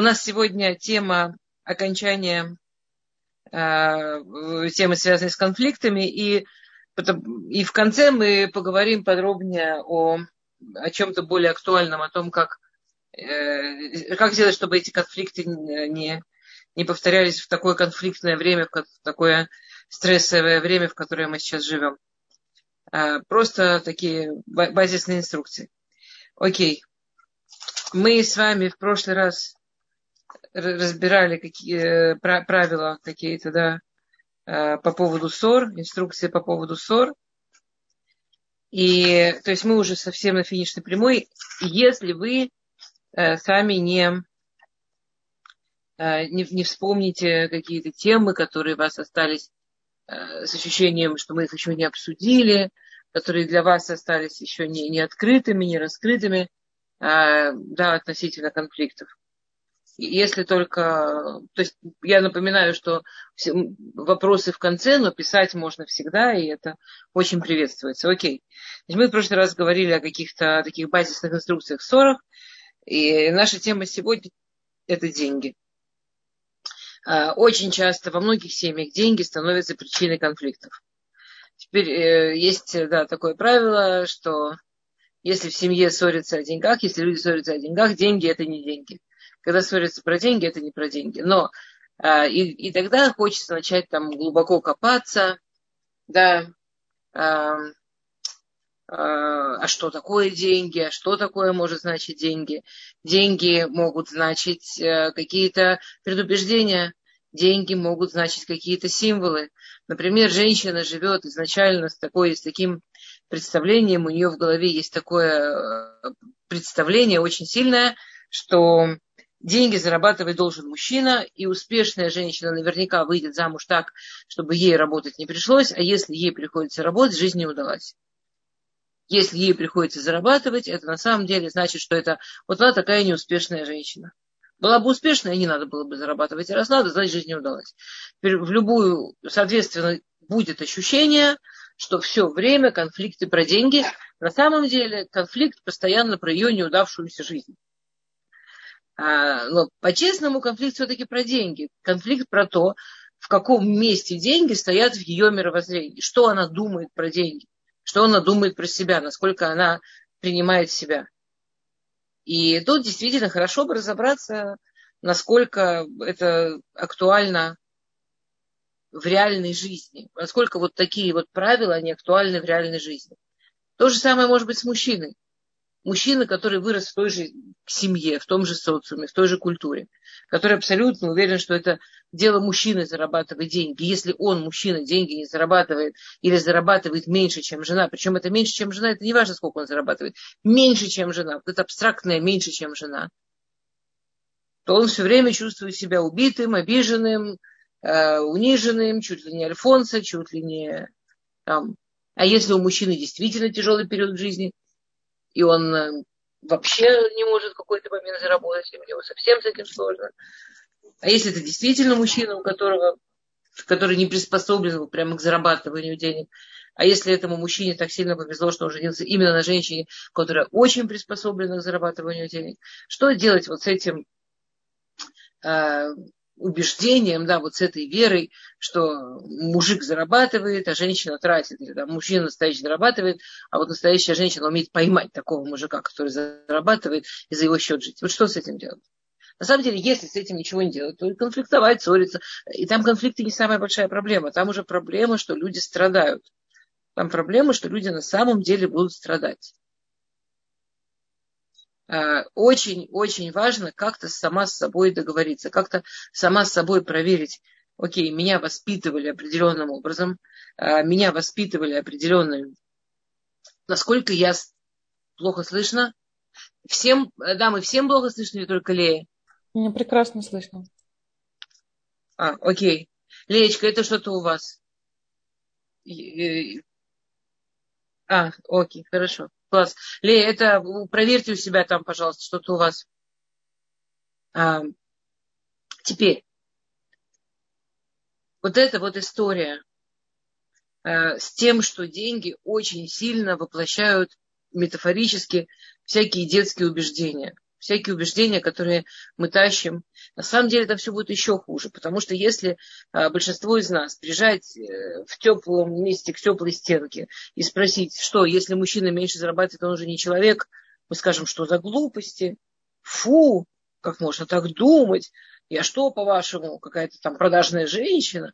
У нас сегодня тема окончания темы, связанной с конфликтами, и в конце мы поговорим подробнее о чем-то более актуальном, о том, как сделать, чтобы эти конфликты не повторялись в такое конфликтное время, в такое стрессовое время, в которое мы сейчас живем. Просто такие базисные инструкции. Окей. Мы с вами в прошлый раз разбирали правила какие-то, да, по поводу ссор, инструкции по поводу ссор. И, то есть мы уже совсем на финишной прямой, если вы сами не вспомните какие-то темы, которые у вас остались с ощущением, что мы их еще не обсудили, которые для вас остались еще не открытыми, не раскрытыми, да, относительно конфликтов. Если только... То есть я напоминаю, что вопросы в конце, но писать можно всегда, и это очень приветствуется. Окей. Мы в прошлый раз говорили о каких-то таких базисных инструкциях в ссорах, и наша тема сегодня – это деньги. Очень часто во многих семьях деньги становятся причиной конфликтов. Теперь есть, да, такое правило, что если в семье ссорятся о деньгах, если люди ссорятся о деньгах, деньги – это не деньги. Когда ссорятся про деньги, это не про деньги. Но и тогда хочется начать там глубоко копаться, да, а что такое деньги, а что такое может значить деньги. Деньги могут значить какие-то предубеждения, деньги могут значить какие-то символы. Например, женщина живет изначально с таким представлением, у нее в голове есть такое представление очень сильное, что деньги зарабатывать должен мужчина, и успешная женщина наверняка выйдет замуж так, чтобы ей работать не пришлось, а если ей приходится работать, жизнь не удалась. Если ей приходится зарабатывать, это на самом деле значит, что это вот она такая неуспешная женщина. Была бы успешная, не надо было бы зарабатывать, а раз надо, значит, жизнь не удалась. Соответственно, будет ощущение, что все время конфликты про деньги. На самом деле конфликт постоянно про ее неудавшуюся жизнь. Но по-честному конфликт все-таки про деньги. Конфликт про то, в каком месте деньги стоят в ее мировоззрении. Что она думает про деньги. Что она думает про себя. Насколько она принимает себя. И тут действительно хорошо бы разобраться, насколько это актуально в реальной жизни. Насколько вот такие вот правила, они актуальны в реальной жизни. То же самое может быть с мужчиной. Мужчина, который вырос в той же семье, в том же социуме, в той же культуре, который абсолютно уверен, что это дело мужчины зарабатывать деньги. Если он, мужчина, деньги не зарабатывает или зарабатывает меньше, чем жена, причем это меньше, чем жена, это не важно, сколько он зарабатывает, меньше, чем жена, вот это абстрактное меньше, чем жена, то он все время чувствует себя убитым, обиженным, униженным, чуть ли не Альфонсо, чуть ли не... Там. А если у мужчины действительно тяжелый период в жизни, и он вообще не может в какой-то момент заработать, и у него совсем с этим сложно. А если это действительно мужчина, который не приспособлен был прямо к зарабатыванию денег, а если этому мужчине так сильно повезло, что он женился именно на женщине, которая очень приспособлена к зарабатыванию денег, что делать вот с этим убеждением, да, вот с этой верой, что мужик зарабатывает, а женщина тратит. Или, да, мужчина настоящий зарабатывает, а вот настоящая женщина умеет поймать такого мужика, который зарабатывает, и за его счет жить. Вот что с этим делать? На самом деле, если с этим ничего не делать, то и конфликтовать, ссориться. И там конфликты не самая большая проблема. Там уже проблема, что люди страдают. Там проблема, что люди на самом деле будут страдать. Очень-очень важно как-то сама с собой договориться, как-то сама с собой проверить. Окей, меня воспитывали определенным образом, меня воспитывали определенным. Насколько я плохо слышно? Всем, да, мы всем плохо слышны, только Лея? Меня прекрасно слышно. Окей. Леечка, это что-то у вас? Окей, хорошо. Класс. Лея, это проверьте у себя там, пожалуйста, что-то у вас. Теперь. Вот эта вот история с тем, что деньги очень сильно воплощают метафорически всякие детские убеждения. всякие убеждения, которые мы тащим. На самом деле это все будет еще хуже, потому что если большинство из нас приезжает в теплом месте к теплой стенке и спросить, что если мужчина меньше зарабатывает, он уже не человек, мы скажем, что за глупости, фу, как можно так думать, я что, по-вашему, какая-то там продажная женщина.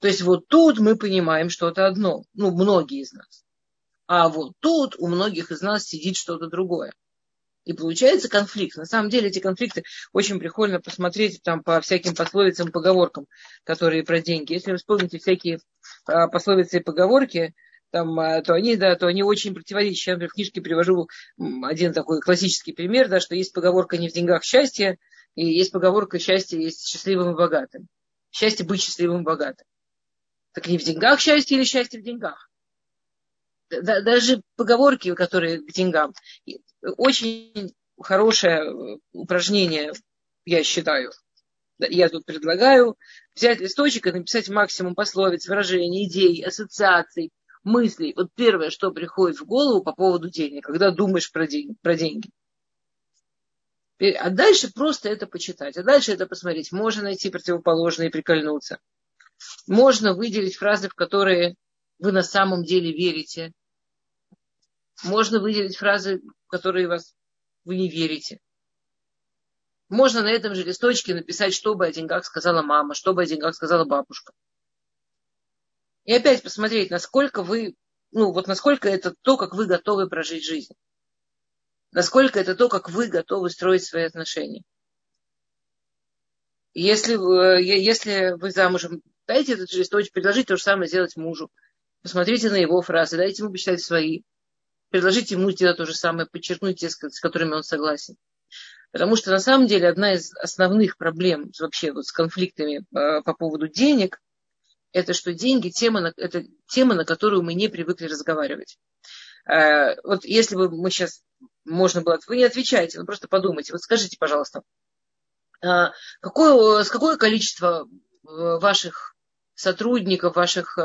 То есть вот тут мы понимаем что-то одно, ну, многие из нас. А вот тут у многих из нас сидит что-то другое. И получается конфликт. На самом деле эти конфликты очень прикольно посмотреть там, по всяким пословицам, поговоркам, которые про деньги. Если вы вспомните всякие пословицы и поговорки, там, то они очень противоречат. Я, например, в книжке привожу один такой классический пример, да, что есть поговорка «не в деньгах счастье», и есть поговорка «счастье есть счастливым и богатым». Счастье быть счастливым и богатым. Так не в деньгах счастье или счастье в деньгах? Даже поговорки, которые к деньгам, очень хорошее упражнение, я считаю. Я тут предлагаю взять листочек и написать максимум пословиц, выражений, идей, ассоциаций, мыслей. Вот первое, что приходит в голову по поводу денег, когда думаешь про деньги. А дальше просто это почитать, а дальше это посмотреть. Можно найти противоположное и прикольнуться. Можно выделить фразы, в которые вы на самом деле верите. Можно выделить фразы, в которые вы не верите. Можно на этом же листочке написать, что бы о деньгах сказала мама, что бы о деньгах сказала бабушка. И опять посмотреть, насколько вы, насколько это то, как вы готовы прожить жизнь. Насколько это то, как вы готовы строить свои отношения. Если вы замужем, дайте этот же листочек, предложите то же самое сделать мужу. Посмотрите на его фразы, дайте ему почитать свои. Предложите ему сделать то же самое, подчеркнуть те, с которыми он согласен. Потому что на самом деле одна из основных проблем вообще вот с конфликтами по поводу денег, это что деньги это тема, на которую мы не привыкли разговаривать. Вот если бы мы сейчас, можно было, вы не отвечаете, но просто подумайте. Вот скажите, пожалуйста, какое количество ваших сотрудников, ваших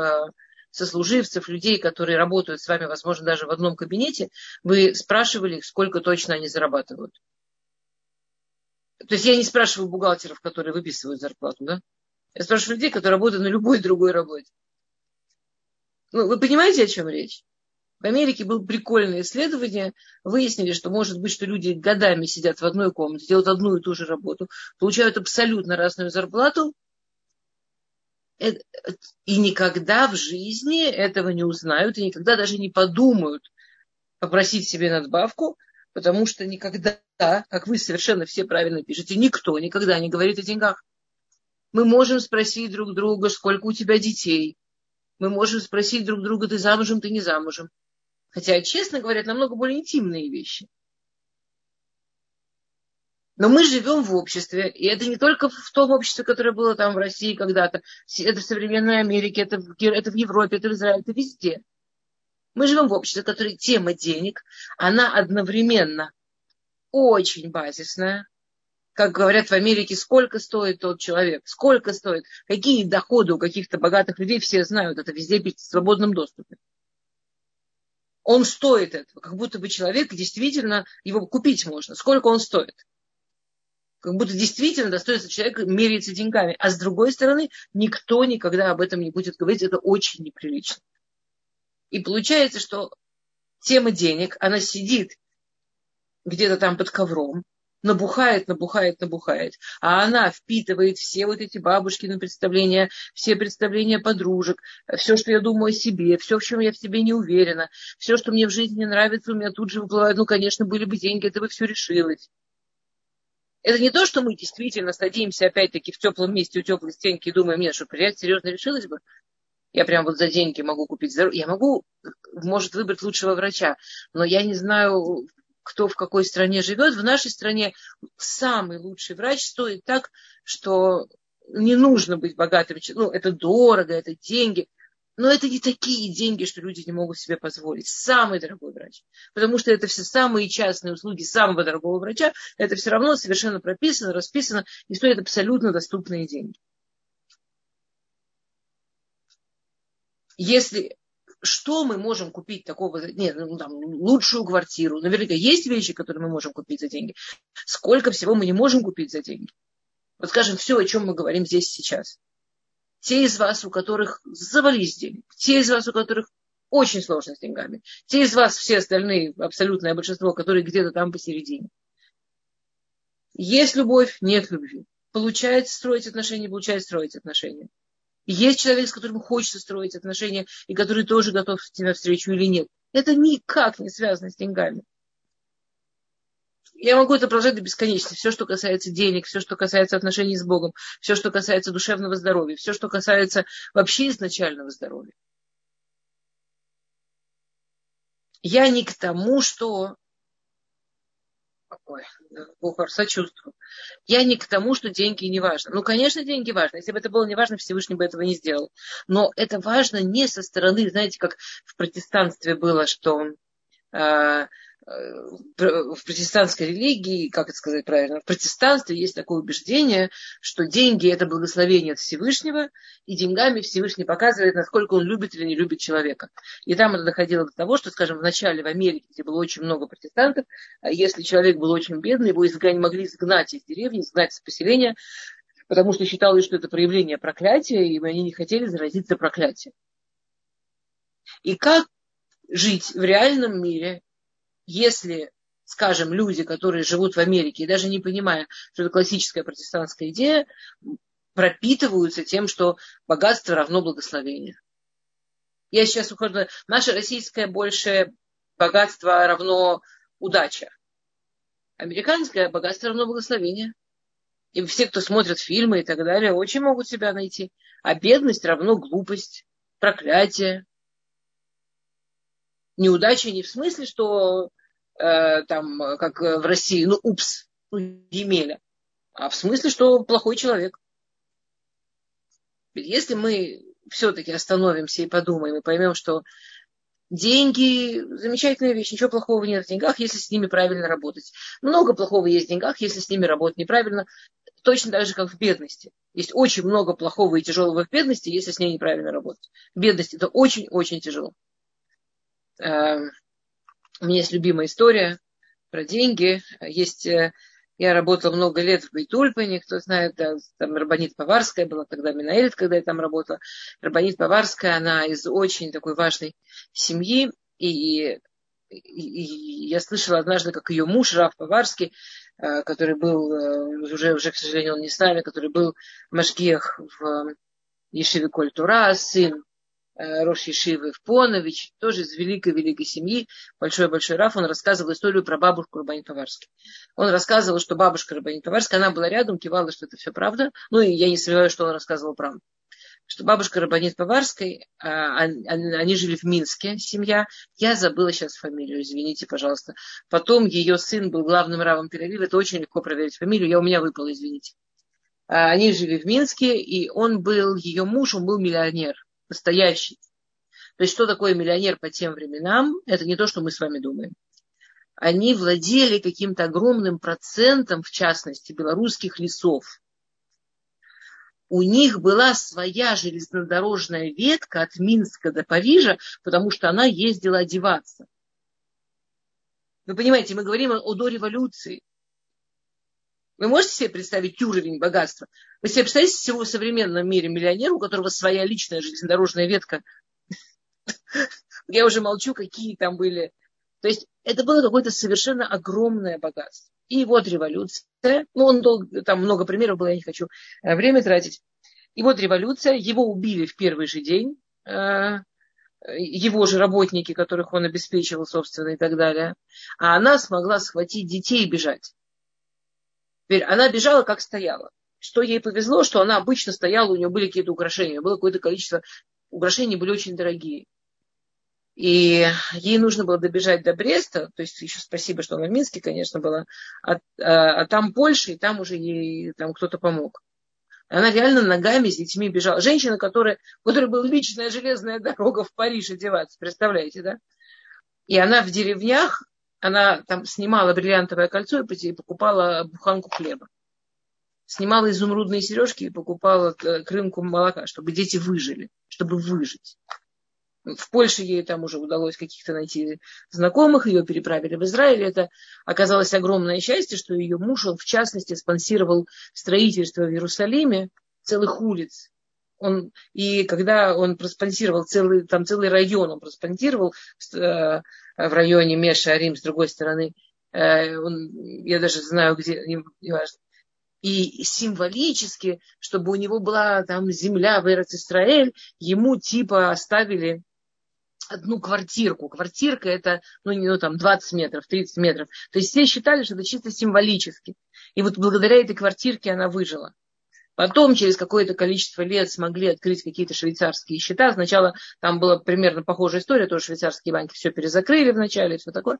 сослуживцев, людей, которые работают с вами, возможно, даже в одном кабинете, вы спрашивали их, сколько точно они зарабатывают? То есть я не спрашиваю бухгалтеров, которые выписывают зарплату, да? Я спрашиваю людей, которые работают на любой другой работе. Вы понимаете, о чем речь? В Америке было прикольное исследование. Выяснили, что может быть, что люди годами сидят в одной комнате, делают одну и ту же работу, получают абсолютно разную зарплату, и никогда в жизни этого не узнают, и никогда даже не подумают попросить себе надбавку, потому что никогда, как вы совершенно все правильно пишете, никто никогда не говорит о деньгах. Мы можем спросить друг друга, сколько у тебя детей. Мы можем спросить друг друга, ты замужем, ты не замужем. Хотя, честно говоря, это намного более интимные вещи. Но мы живем в обществе, и это не только в том обществе, которое было там в России когда-то, это в современной Америке, это в Европе, это в Израиле, это везде. Мы живем в обществе, которое тема денег, она одновременно очень базисная. Как говорят в Америке, сколько стоит тот человек, сколько стоит, какие доходы у каких-то богатых людей, все знают, это везде в свободном доступе. Он стоит этого, как будто бы человек действительно, его купить можно, сколько он стоит. Как будто действительно достоинство человека меряется деньгами. А с другой стороны, никто никогда об этом не будет говорить. Это очень неприлично. И получается, что тема денег, она сидит где-то там под ковром, набухает. А она впитывает все вот эти бабушкины представления, все представления подружек, все, что я думаю о себе, все, в чем я в себе не уверена, все, что мне в жизни не нравится, у меня тут же выплывает. Конечно, были бы деньги, это бы все решилось. Это не то, что мы действительно садимся опять-таки в теплом месте, у теплой стенки и думаем, нет, что реально серьезно решилось бы. Я прям вот за деньги могу купить здоровье. Я могу, может, выбрать лучшего врача, но я не знаю, кто в какой стране живет. В нашей стране самый лучший врач стоит так, что не нужно быть богатым. Это дорого, это деньги. Но это не такие деньги, что люди не могут себе позволить. Самый дорогой врач. Потому что это все самые частные услуги самого дорогого врача. Это все равно совершенно прописано, расписано. И стоят абсолютно доступные деньги. Если что мы можем купить такого, нет, ну, там, лучшую квартиру. Наверняка есть вещи, которые мы можем купить за деньги. Сколько всего мы не можем купить за деньги. Вот скажем, все, о чем мы говорим здесь сейчас. Те из вас, у которых завались деньги, те из вас, у которых очень сложно с деньгами, те из вас, все остальные, абсолютное большинство, которые где-то там посередине. Есть любовь, нет любви. Получается строить отношения, не получается строить отношения. Есть человек, с которым хочется строить отношения, и который тоже готов к тебе навстречу или нет. Это никак не связано с деньгами. Я могу это продолжать до бесконечности. Все, что касается денег, все, что касается отношений с Богом, все, что касается душевного здоровья, все, что касается вообще изначального здоровья. Я не к тому, что... Ой, Бог вас сочувствую. Я не к тому, что деньги не важны. Ну, конечно, деньги важны. Если бы это было не важно, Всевышний бы этого не сделал. Но это важно не со стороны, знаете, как в протестантстве было, что в протестантской религии, как это сказать правильно, в протестантстве есть такое убеждение, что деньги – это благословение от Всевышнего, и деньгами Всевышний показывает, насколько он любит или не любит человека. И там это доходило до того, что, скажем, вначале в Америке, где было очень много протестантов, если человек был очень бедный, его могли изгнать из деревни, изгнать из поселения, потому что считалось, что это проявление проклятия, и они не хотели заразиться проклятием. И как жить в реальном мире, если, скажем, люди, которые живут в Америке, и даже не понимая, что это классическая протестантская идея, пропитываются тем, что богатство равно благословению. Я сейчас ухожу. Наше российское больше богатство равно удача. Американское богатство равно благословение. И все, кто смотрит фильмы и так далее, очень могут себя найти. А бедность равно глупость, проклятие. Неудача не в смысле, что там, как в России, ну, упс, Емеля, а в смысле, что плохой человек. Если мы все-таки остановимся и подумаем, и поймем, что деньги – замечательная вещь, ничего плохого нет в деньгах, если с ними правильно работать. Много плохого есть в деньгах, если с ними работать неправильно, точно так же, как в бедности. Есть очень много плохого и тяжелого в бедности, если с ней неправильно работать. Бедность – это очень-очень тяжело. У меня есть любимая история про деньги. Я работала много лет в Бейт-Ульпе, кто знает, да, там Рабанит Поварская была тогда, Минаэль, когда я там работала. Рабанит Поварская, она из очень такой важной семьи. И я слышала однажды, как ее муж, Раф Поварский, который был, уже, к сожалению, он не с нами, который был в Машгиях в Ешевикультура, сын Роши Шивы в Понович, тоже из великой-великой семьи, большой-большой Раф, он рассказывал историю про бабушку Рабанит Поварскую. Он рассказывал, что бабушка Рабанит Поварская, она была рядом, кивала, что это все правда, ну и я не сомневаюсь, что он рассказывал правду, что бабушка Рабанит Поварской, они жили в Минске, семья, я забыла сейчас фамилию, извините, пожалуйста, потом ее сын был главным равом Перелива, это очень легко проверить фамилию, у меня выпало, извините. Они жили в Минске, и он был, ее муж, он был миллионер, настоящий. То есть, что такое миллионер по тем временам, это не то, что мы с вами думаем. Они владели каким-то огромным процентом, в частности, белорусских лесов. У них была своя железнодорожная ветка от Минска до Парижа, потому что она ездила одеваться. Вы понимаете, мы говорим о дореволюции. Вы можете себе представить уровень богатства? Вы себе представляете всего в современном мире миллионера, у которого своя личная железнодорожная ветка? Я уже молчу, какие там были. То есть это было какое-то совершенно огромное богатство. И вот революция. Ну, там много примеров было, я не хочу время тратить. И вот революция. Его убили в первый же день. Его же работники, которых он обеспечивал, собственно, и так далее. А она смогла схватить детей и бежать. Теперь она бежала, как стояла. Что ей повезло, что она обычно стояла, у нее были какие-то украшения, было какое-то количество украшений, были очень дорогие. И ей нужно было добежать до Бреста, то есть еще спасибо, что она в Минске, конечно, была, а там Польша, и там уже ей там кто-то помог. Она реально ногами с детьми бежала. Женщина, у которой была личная железная дорога в Париж одеваться, представляете, да? И она в деревнях, она там снимала бриллиантовое кольцо и покупала буханку хлеба. Снимала изумрудные сережки и покупала крынку молока, чтобы дети выжили, чтобы выжить. В Польше ей там уже удалось каких-то найти знакомых, ее переправили в Израиль. Это оказалось огромное счастье, что ее муж, он в частности спонсировал строительство в Иерусалиме целых улиц. И когда он проспонсировал целый район, он проспонсировал в районе Мешарим, с другой стороны, я даже знаю, где, неважно. И символически, чтобы у него была там земля в Эрец-Исраэль, ему типа оставили одну квартирку. Квартирка это, 20 метров, 30 метров. То есть все считали, что это чисто символически. И вот благодаря этой квартирке она выжила. Потом через какое-то количество лет смогли открыть какие-то швейцарские счета. Сначала там была примерно похожая история, тоже швейцарские банки все перезакрыли вначале и все такое.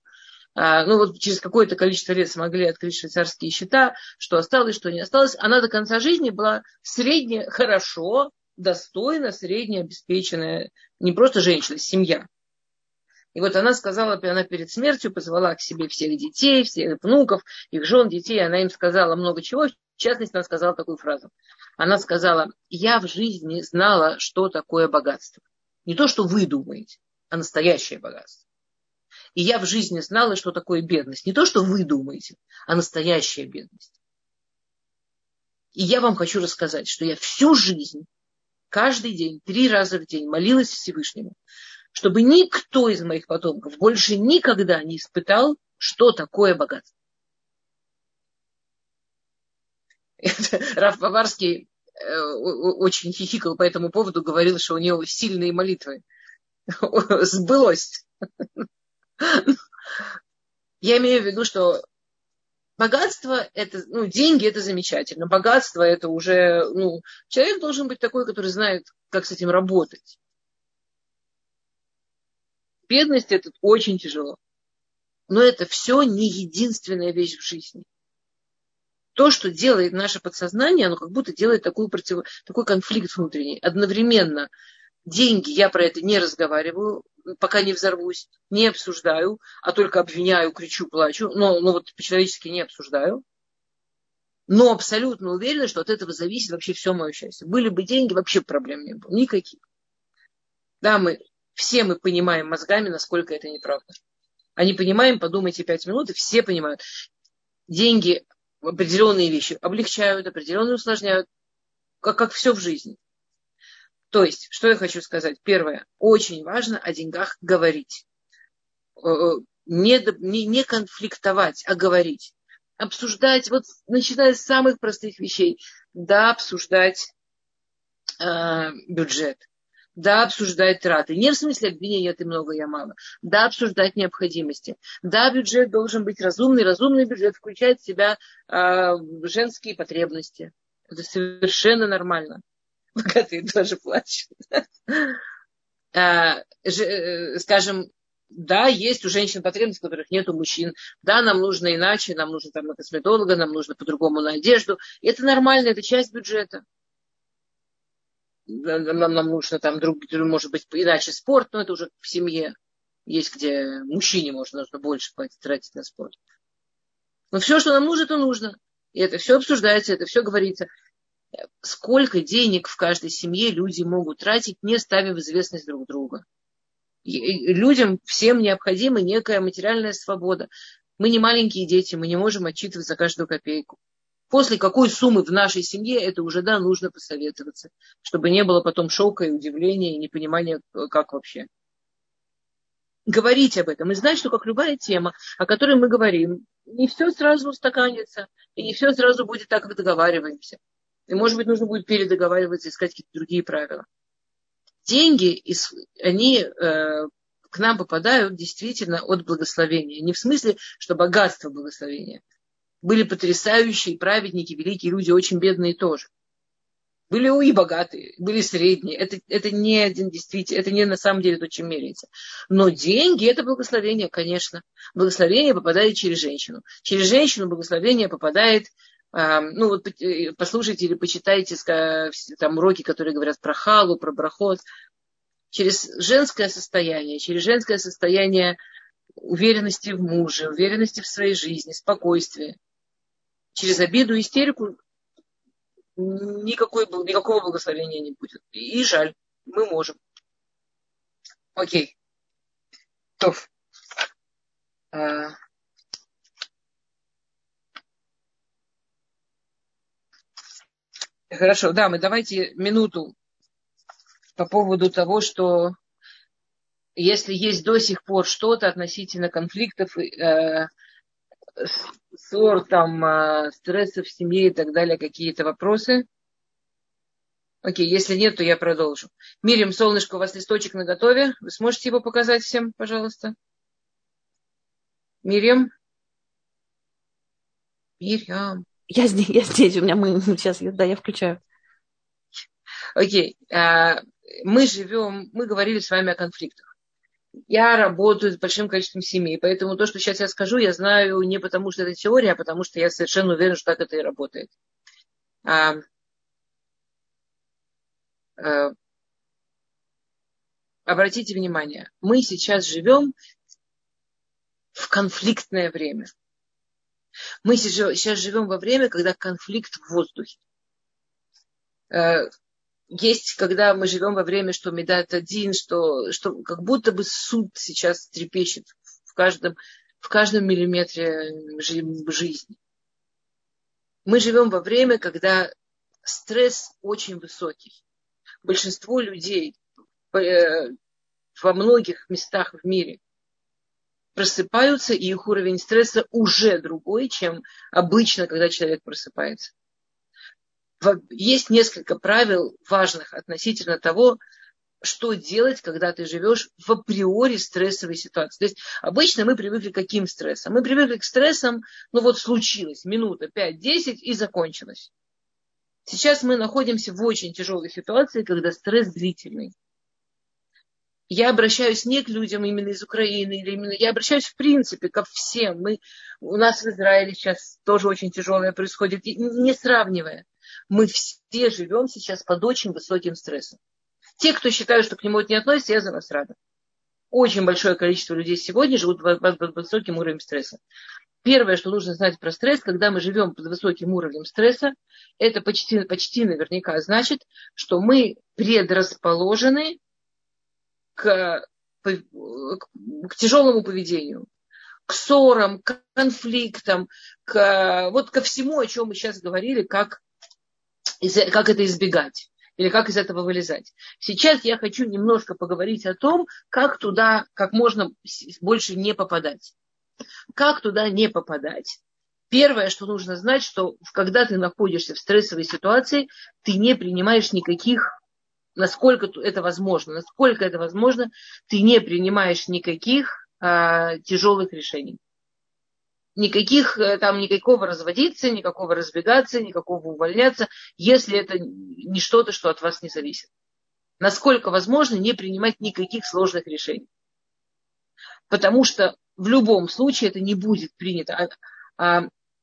Через какое-то количество лет смогли открыть швейцарские счета, что осталось, что не осталось. Она до конца жизни была средне хорошо, достойно, средне обеспеченная, не просто женщина, семья. И вот она сказала, она перед смертью позвала к себе всех детей, всех внуков, их жен, детей. Она им сказала много чего. В частности, она сказала такую фразу. Она сказала: я в жизни знала, что такое богатство. Не то, что вы думаете, а настоящее богатство. И я в жизни знала, что такое бедность. Не то, что вы думаете, а настоящая бедность. И я вам хочу рассказать, что я всю жизнь, каждый день, 3 раза в день молилась Всевышнему, чтобы никто из моих потомков больше никогда не испытал, что такое богатство. Раф Поварский очень хихикал по этому поводу, говорил, что у него сильные молитвы. Сбылось. Я имею в виду, что богатство, деньги, это замечательно. Богатство, это уже, человек должен быть такой, который знает, как с этим работать. Бедность – это очень тяжело. Но это все не единственная вещь в жизни. То, что делает наше подсознание, оно как будто делает такой конфликт внутренний. Одновременно деньги, я про это не разговариваю, пока не взорвусь, не обсуждаю, а только обвиняю, кричу, плачу, но по-человечески не обсуждаю. Но абсолютно уверена, что от этого зависит вообще все мое счастье. Были бы деньги, вообще проблем не было. Никаких. Да, Все мы понимаем мозгами, насколько это неправда. А не понимаем, подумайте 5 минут, и все понимают. Деньги определенные вещи облегчают, определенные усложняют, как все в жизни. То есть, что я хочу сказать? Первое, очень важно о деньгах говорить. Не конфликтовать, а говорить. Обсуждать, начиная с самых простых вещей. Да, обсуждать бюджет. Да, обсуждать траты. Не в смысле обвинения «ты много, я мало». Да, обсуждать необходимости. Да, бюджет должен быть разумный. Разумный бюджет включает в себя женские потребности. Это совершенно нормально. Богатые тоже плачут. Скажем, да, есть у женщин потребности, которых нет у мужчин. Да, нам нужно иначе, нам нужно там на косметолога, нам нужно по-другому на одежду. Это нормально, это часть бюджета. Нам нужно там, может быть, иначе спорт, но это уже в семье есть, где мужчине нужно больше тратить на спорт. Но все, что нам нужно, это нужно. И это все обсуждается, это все говорится. Сколько денег в каждой семье люди могут тратить, не ставя в известность друг друга. И людям всем необходима некая материальная свобода. Мы не маленькие дети, мы не можем отчитывать за каждую копейку. После какой суммы в нашей семье, это уже, да, нужно посоветоваться, чтобы не было потом шока и удивления, и непонимания, как вообще. Говорить об этом и знать, что как любая тема, о которой мы говорим, не все сразу устаканится, и не все сразу будет так, как договариваемся. И, может быть, нужно будет передоговариваться, искать какие-то другие правила. Деньги, они к нам попадают действительно от благословения. Не в смысле, что богатство благословения. Были потрясающие праведники, великие люди, очень бедные тоже. Были и богатые, были средние. Это не один действительно, это не на самом деле то, чем меряется. Но деньги – это благословение, конечно. Благословение попадает через женщину. Через женщину благословение попадает... послушайте или почитайте там уроки, которые говорят про халу, про брахот. Через женское состояние уверенности в муже, уверенности в своей жизни, спокойствия. Через обиду и истерику никакого благословения не будет. И жаль, мы можем. Окей. Тоф. Хорошо, да, мы давайте минуту по поводу того, что если есть до сих пор что-то относительно конфликтов, ссор, стрессов в семье и так далее, какие-то вопросы. Окей, если нет, то я продолжу. Мирим, солнышко, у вас листочек наготове. Вы сможете его показать всем, пожалуйста? Мирим? Мирим. Я здесь, у меня мы сейчас, да, я включаю. Окей, мы говорили с вами о конфликтах. Я работаю с большим количеством семей, поэтому то, что сейчас я скажу, я знаю не потому, что это теория, а потому, что я совершенно уверена, что так это и работает. Обратите внимание, мы сейчас живем в конфликтное время. Мы сейчас живем во время, когда конфликт в воздухе. Есть, когда мы живем во время, что Медат один, что как будто бы суд сейчас трепещет в каждом миллиметре жизни. Мы живем во время, когда стресс очень высокий. Большинство людей во многих местах в мире просыпаются, и их уровень стресса уже другой, чем обычно, когда человек просыпается. Есть несколько правил важных относительно того, что делать, когда ты живешь в априори стрессовой ситуации. То есть обычно мы привыкли к каким стрессам? Мы привыкли к стрессам, случилось, минута, 5-10 и закончилось. Сейчас мы находимся в очень тяжелой ситуации, когда стресс длительный. Я обращаюсь не к людям именно из Украины, я обращаюсь в принципе ко всем. У нас в Израиле сейчас тоже очень тяжелое происходит, не сравнивая. Мы все живем сейчас под очень высоким стрессом. Те, кто считают, что к нему это не относится, я за вас рада. Очень большое количество людей сегодня живут под высоким уровнем стресса. Первое, что нужно знать про стресс, когда мы живем под высоким уровнем стресса, это почти наверняка значит, что мы предрасположены к тяжелому поведению, к ссорам, к конфликтам, ко всему, о чем мы сейчас говорили, как это избегать или как из этого вылезать. Сейчас я хочу немножко поговорить о том, как туда как можно больше не попадать. Как туда не попадать? Первое, что нужно знать, что когда ты находишься в стрессовой ситуации, ты не принимаешь никаких... Насколько это возможно, ты не принимаешь никаких тяжелых решений. Никакого разводиться, никакого разбегаться, никакого увольняться, если это не что-то, что от вас не зависит. Насколько возможно, не принимать никаких сложных решений. Потому что в любом случае это не будет принято.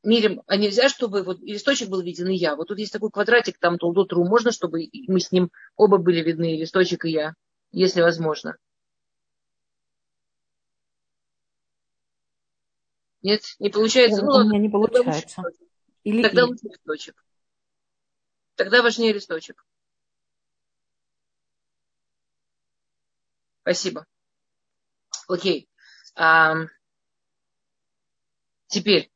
Мирим, а нельзя, чтобы листочек был виден и я. Вот тут есть такой квадратик, там толдотру. Можно, чтобы мы с ним оба были видны, и листочек, и я, если возможно? Нет, не получается? У меня не получается. Тогда лучше листочек. Тогда важнее листочек. Спасибо. Окей. Теперь.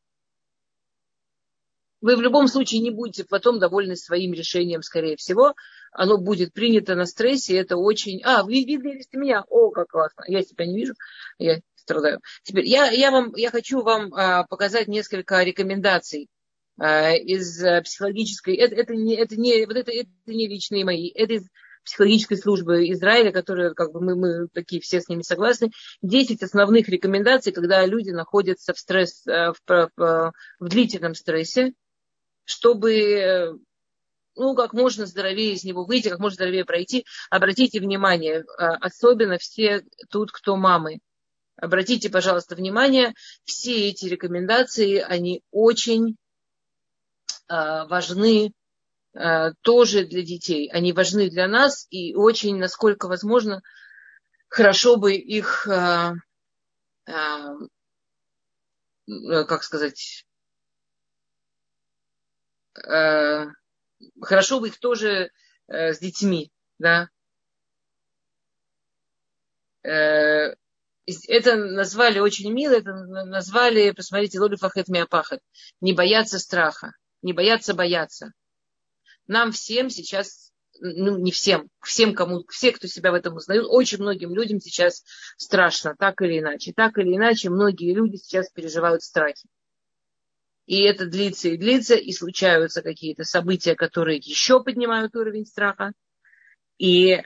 Вы в любом случае не будете потом довольны своим решением, скорее всего. Оно будет принято на стрессе, это очень... вы видели меня? О, как классно. Я тебя не вижу, я страдаю. Теперь я хочу вам показать несколько рекомендаций из психологической... Это не личные мои, это из психологической службы Израиля, которые мы такие все с ними согласны. 10 основных рекомендаций, когда люди находятся в длительном стрессе, чтобы как можно здоровее из него выйти, как можно здоровее пройти. Обратите внимание, особенно все тут, кто мамы. Обратите, пожалуйста, внимание, все эти рекомендации, они очень важны тоже для детей. Они важны для нас, и очень, насколько возможно, хорошо бы их, хорошо бы их тоже с детьми, да. Это назвали очень мило, это назвали, посмотрите, лоли фахет миапахет. Не бояться страха, не бояться бояться. Нам всем сейчас, ну не всем, всем кому, все, кто себя в этом узнают, очень многим людям сейчас страшно, так или иначе. Так или иначе, многие люди сейчас переживают страхи. И это длится и длится, и случаются какие-то события, которые еще поднимают уровень страха. И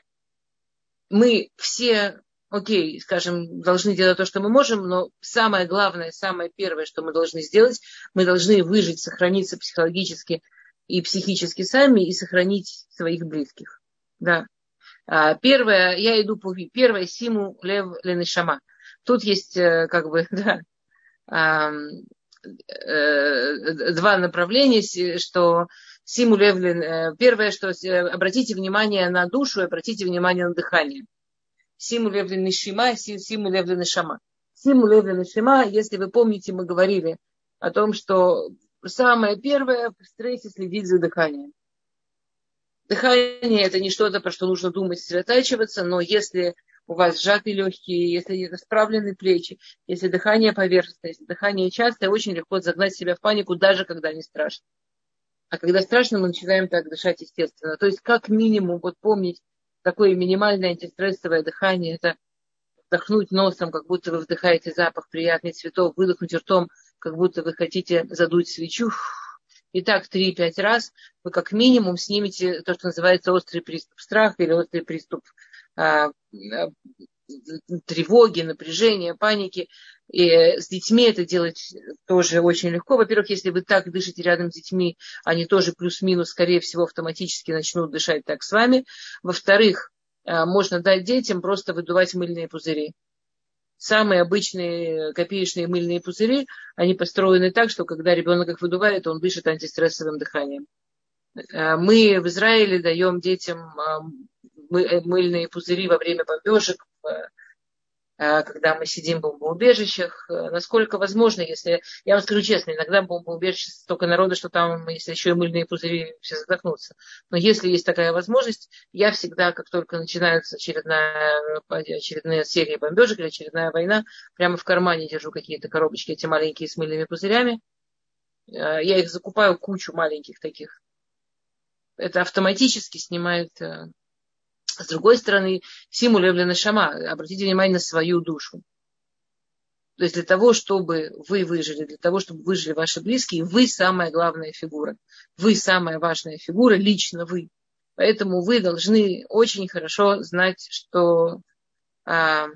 мы все, окей, скажем, должны делать то, что мы можем, но самое главное, самое первое, что мы должны сделать, мы должны выжить, сохраниться психологически и психически сами, и сохранить своих близких. Да. Первое, я иду по Ви. Первое, симу лев ленешама. Тут есть как бы, да, два направления, что симу лев лен... Первое, что обратите внимание на душу, обратите внимание на дыхание. Симу лев ленешима, симу лев ленешама. Симу лев ленешима, если вы помните, мы говорили о том, что самое первое в стрессе следить за дыханием. Дыхание – это не что-то, про что нужно думать, сосредотачиваться, но если у вас сжаты легкие, если расправлены плечи, если дыхание поверхностное, если дыхание частое, очень легко загнать себя в панику, даже когда не страшно. А когда страшно, мы начинаем так дышать естественно. То есть как минимум вот помнить такое минимальное антистрессовое дыхание – это вдохнуть носом, как будто вы вдыхаете запах приятных цветов, выдохнуть ртом, как будто вы хотите задуть свечу. И так 3-5 раз вы как минимум снимете то, что называется острый приступ страха или острый приступ тревоги, напряжения, паники. И с детьми это делать тоже очень легко. Во-первых, если вы так дышите рядом с детьми, они тоже плюс-минус, скорее всего, автоматически начнут дышать так с вами. Во-вторых, можно дать детям просто выдувать мыльные пузыри. Самые обычные копеечные мыльные пузыри, они построены так, что когда ребенок их выдувает, он дышит антистрессовым дыханием. Мы в Израиле даем детям мыльные пузыри во время бомбежек, когда мы сидим в бомбоубежищах. Насколько возможно, если... Я вам скажу честно, иногда в бомбоубежище столько народа, что там, если еще и мыльные пузыри, все задохнутся. Но если есть такая возможность, я всегда, как только начинается очередная серия бомбежек или очередная война, прямо в кармане держу какие-то коробочки, эти маленькие с мыльными пузырями. Я их закупаю, кучу маленьких таких. Это автоматически снимает... С другой стороны, симу лев ленешама, обратите внимание на свою душу. То есть для того, чтобы вы выжили, для того, чтобы выжили ваши близкие, вы самая главная фигура. Вы самая важная фигура, лично вы. Поэтому вы должны очень хорошо знать, что ответ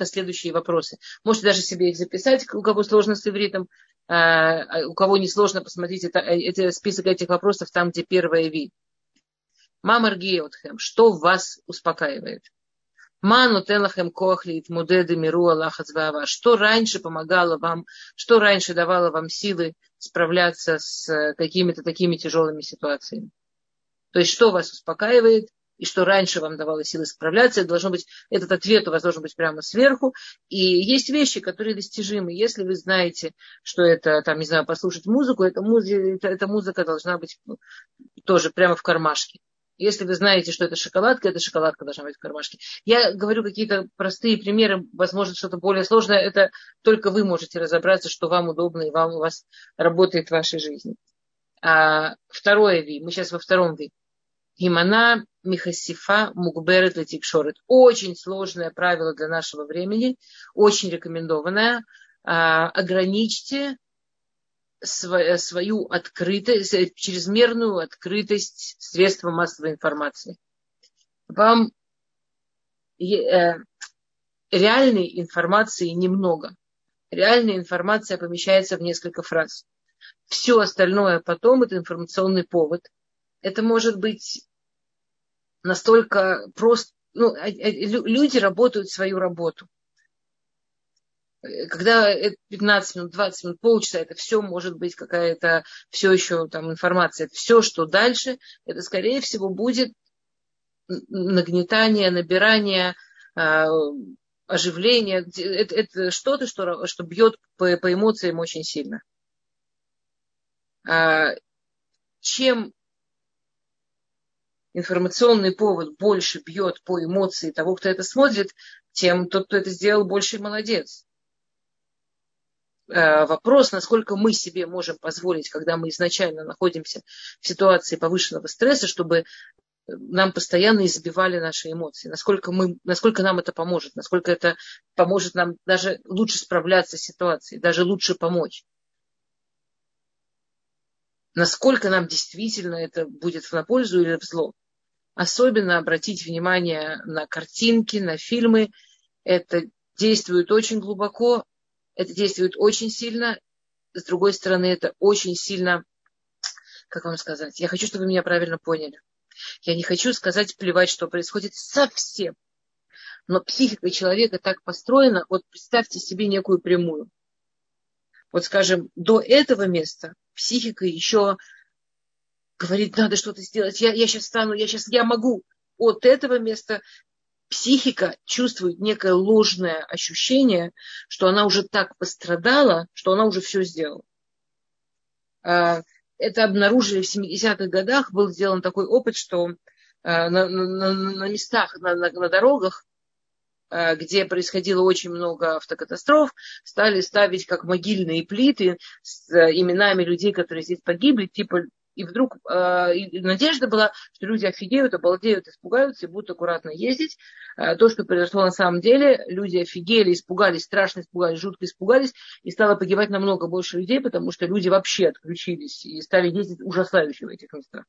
на следующие вопросы. Можете даже себе их записать, у кого сложно с ивритом, у кого не сложно, посмотрите список этих вопросов там, где первое ви. Мамар геотхэм, что вас успокаивает? Ману тенлахэм коахли итмудеды миру Аллаха звава. Что раньше помогало вам, что раньше давало вам силы справляться с какими-то такими тяжелыми ситуациями? То есть что вас успокаивает и что раньше вам давало силы справляться? Это должно быть, этот ответ у вас должен быть прямо сверху. И есть вещи, которые достижимы. Если вы знаете, что это, там, не знаю, послушать музыку, эта музыка должна быть тоже прямо в кармашке. Если вы знаете, что это шоколадка должна быть в кармашке. Я говорю какие-то простые примеры, возможно, что-то более сложное. Это только вы можете разобраться, что вам удобно и вам у вас работает в вашей жизни. Второе ви. Мы сейчас во втором ви. Имана михасифа мукберет летикшорет. Очень сложное правило для нашего времени. Очень рекомендованное. Ограничьте свою открытость, чрезмерную открытость средств массовой информации. Вам реальной информации немного. Реальная информация помещается в несколько фраз. Все остальное потом – это информационный повод. Это может быть настолько просто... Ну, люди работают свою работу. Когда 15 минут, 20 минут, полчаса, это все может быть какая-то все еще там информация. Все, что дальше, это, скорее всего, будет нагнетание, набирание, оживление. Это что-то, что бьет по эмоциям очень сильно. Чем информационный повод больше бьет по эмоции того, кто это смотрит, тем тот, кто это сделал, больше молодец. Вопрос, насколько мы себе можем позволить, когда мы изначально находимся в ситуации повышенного стресса, чтобы нам постоянно избивали наши эмоции, насколько нам это поможет, насколько это поможет нам даже лучше справляться с ситуацией, даже лучше помочь. Насколько нам действительно это будет на пользу или в зло. Особенно обратить внимание на картинки, на фильмы. Это действует очень глубоко, это действует очень сильно. С другой стороны, это очень сильно, как вам сказать, я хочу, чтобы вы меня правильно поняли. Я не хочу сказать плевать, что происходит совсем. Но психика человека так построена, вот представьте себе некую прямую. Вот скажем, до этого места психика еще говорит, надо что-то сделать, я сейчас стану, я могу. От этого места психика чувствует некое ложное ощущение, что она уже так пострадала, что она уже все сделала. Это обнаружили в 70-х годах, был сделан такой опыт, что на местах, на дорогах, где происходило очень много автокатастроф, стали ставить как могильные плиты с именами людей, которые здесь погибли, типа, и вдруг надежда была, что люди офигеют, обалдеют, испугаются и будут аккуратно ездить. То, что произошло на самом деле, люди офигели, испугались, страшно испугались, жутко испугались, и стало погибать намного больше людей, потому что люди вообще отключились и стали ездить ужасающе в этих местах.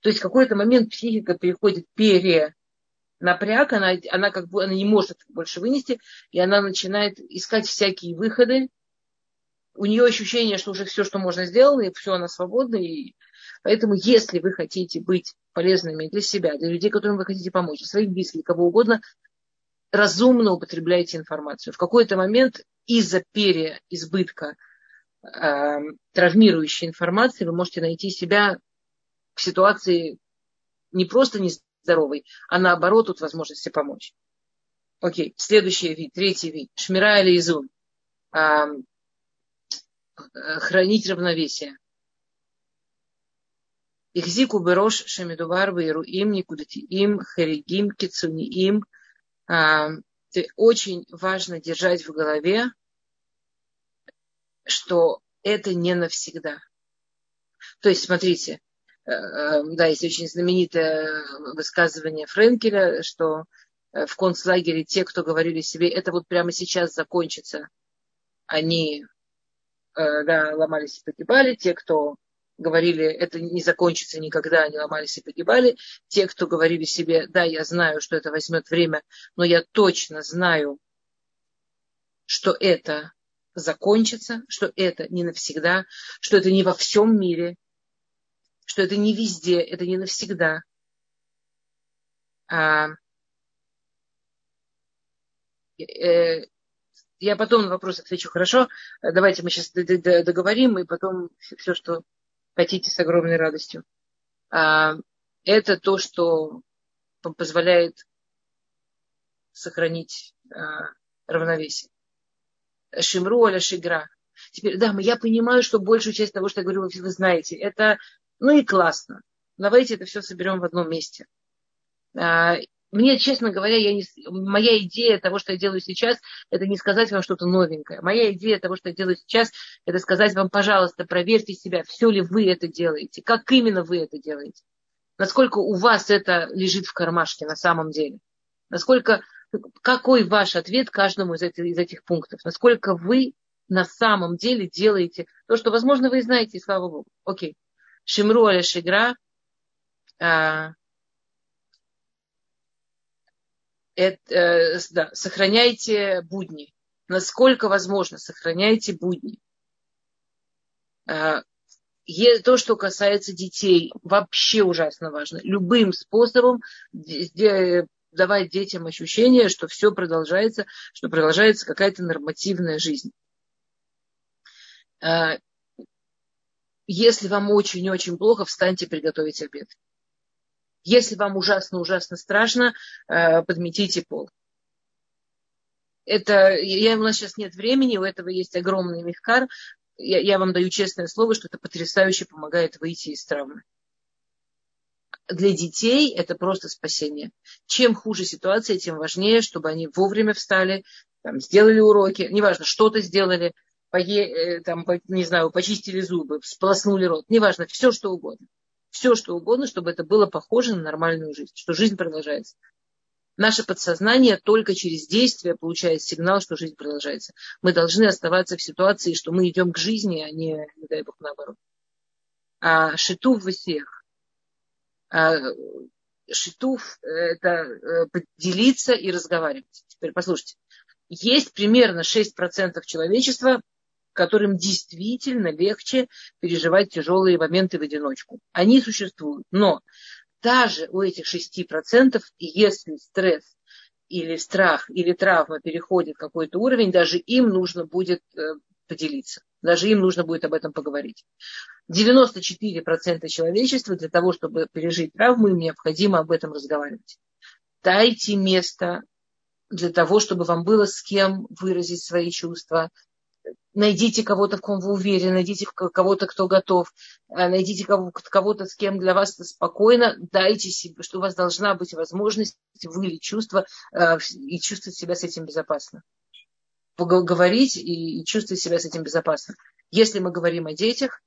То есть в какой-то момент психика переходит напряг, она как бы она не может больше вынести, и она начинает искать всякие выходы. У нее ощущение, что уже все, что можно, сделано, и все, она свободна. И поэтому, если вы хотите быть полезными для себя, для людей, которым вы хотите помочь, своих близких, кого угодно, разумно употребляйте информацию. В какой-то момент из-за переизбытка травмирующей информации вы можете найти себя в ситуации не просто нездоровой, а наоборот, тут возможности помочь. Окей, следующий вид, третий вид. Шмира или изум. Хранить равновесие. Ихзику берош шамидувар вейруим никудатиим харигим кицуниим. Очень важно держать в голове, что это не навсегда. То есть, смотрите, да, есть очень знаменитое высказывание Франкеля, что в концлагере те, кто говорили себе, это вот прямо сейчас закончится, они ломались и погибали. Те, кто говорили, это не закончится никогда, они ломались и погибали. Те, кто говорили себе, да, я знаю, что это возьмет время, но я точно знаю, что это закончится, что это не навсегда, что это не во всем мире, что это не везде, это не навсегда. Я потом на вопрос отвечу, хорошо? Давайте мы сейчас договорим, и потом все, что хотите, с огромной радостью. Это то, что позволяет сохранить равновесие. Шимру аля шигра. Теперь, да, я понимаю, что большую часть того, что я говорю, вы знаете, это... Ну и классно. Давайте это все соберем в одном месте. Мне, честно говоря, моя идея того, что я делаю сейчас, это не сказать вам что-то новенькое. Моя идея того, что я делаю сейчас, это сказать вам, пожалуйста, проверьте себя, все ли вы это делаете, как именно вы это делаете, насколько у вас это лежит в кармашке на самом деле, насколько, какой ваш ответ каждому из этих пунктов, насколько вы на самом деле делаете то, что, возможно, вы и знаете, и слава богу. Окей. Шимру аля шигра сохраняйте будни. Насколько возможно, сохраняйте будни. То, что касается детей, вообще ужасно важно. Любым способом давать детям ощущение, что все продолжается, что продолжается какая-то нормативная жизнь. Если вам очень-очень плохо, встаньте приготовить обед. Если вам ужасно-ужасно страшно, подметите пол. У нас сейчас нет времени, у этого есть огромный мехкар. Я вам даю честное слово, что это потрясающе помогает выйти из травмы. для детей это просто спасение. Чем хуже ситуация, тем важнее, чтобы они вовремя встали, там, сделали уроки, неважно, что-то сделали, почистили зубы, сполоснули рот, неважно, все что угодно. Все что угодно, чтобы это было похоже на нормальную жизнь, что жизнь продолжается. Наше подсознание только через действие получает сигнал, что жизнь продолжается. Мы должны оставаться в ситуации, что мы идем к жизни, а не дай бог, наоборот. Шитуф весех. Шитуф – это поделиться и разговаривать. Теперь послушайте. Есть примерно 6% человечества, которым действительно легче переживать тяжелые моменты в одиночку. Они существуют, но даже у этих 6%, если стресс или страх или травма переходит какой-то уровень, даже им нужно будет поделиться, даже им нужно будет об этом поговорить. 94% человечества для того, чтобы пережить травму, им необходимо об этом разговаривать. Дайте место для того, чтобы вам было с кем выразить свои чувства. Найдите кого-то, в ком вы уверены, найдите кого-то, кто готов, найдите кого-то, с кем для вас спокойно, дайте себе, что у вас должна быть возможность вылить чувства и чувствовать себя с этим безопасно. Поговорить и чувствовать себя с этим безопасно. Если мы говорим о детях,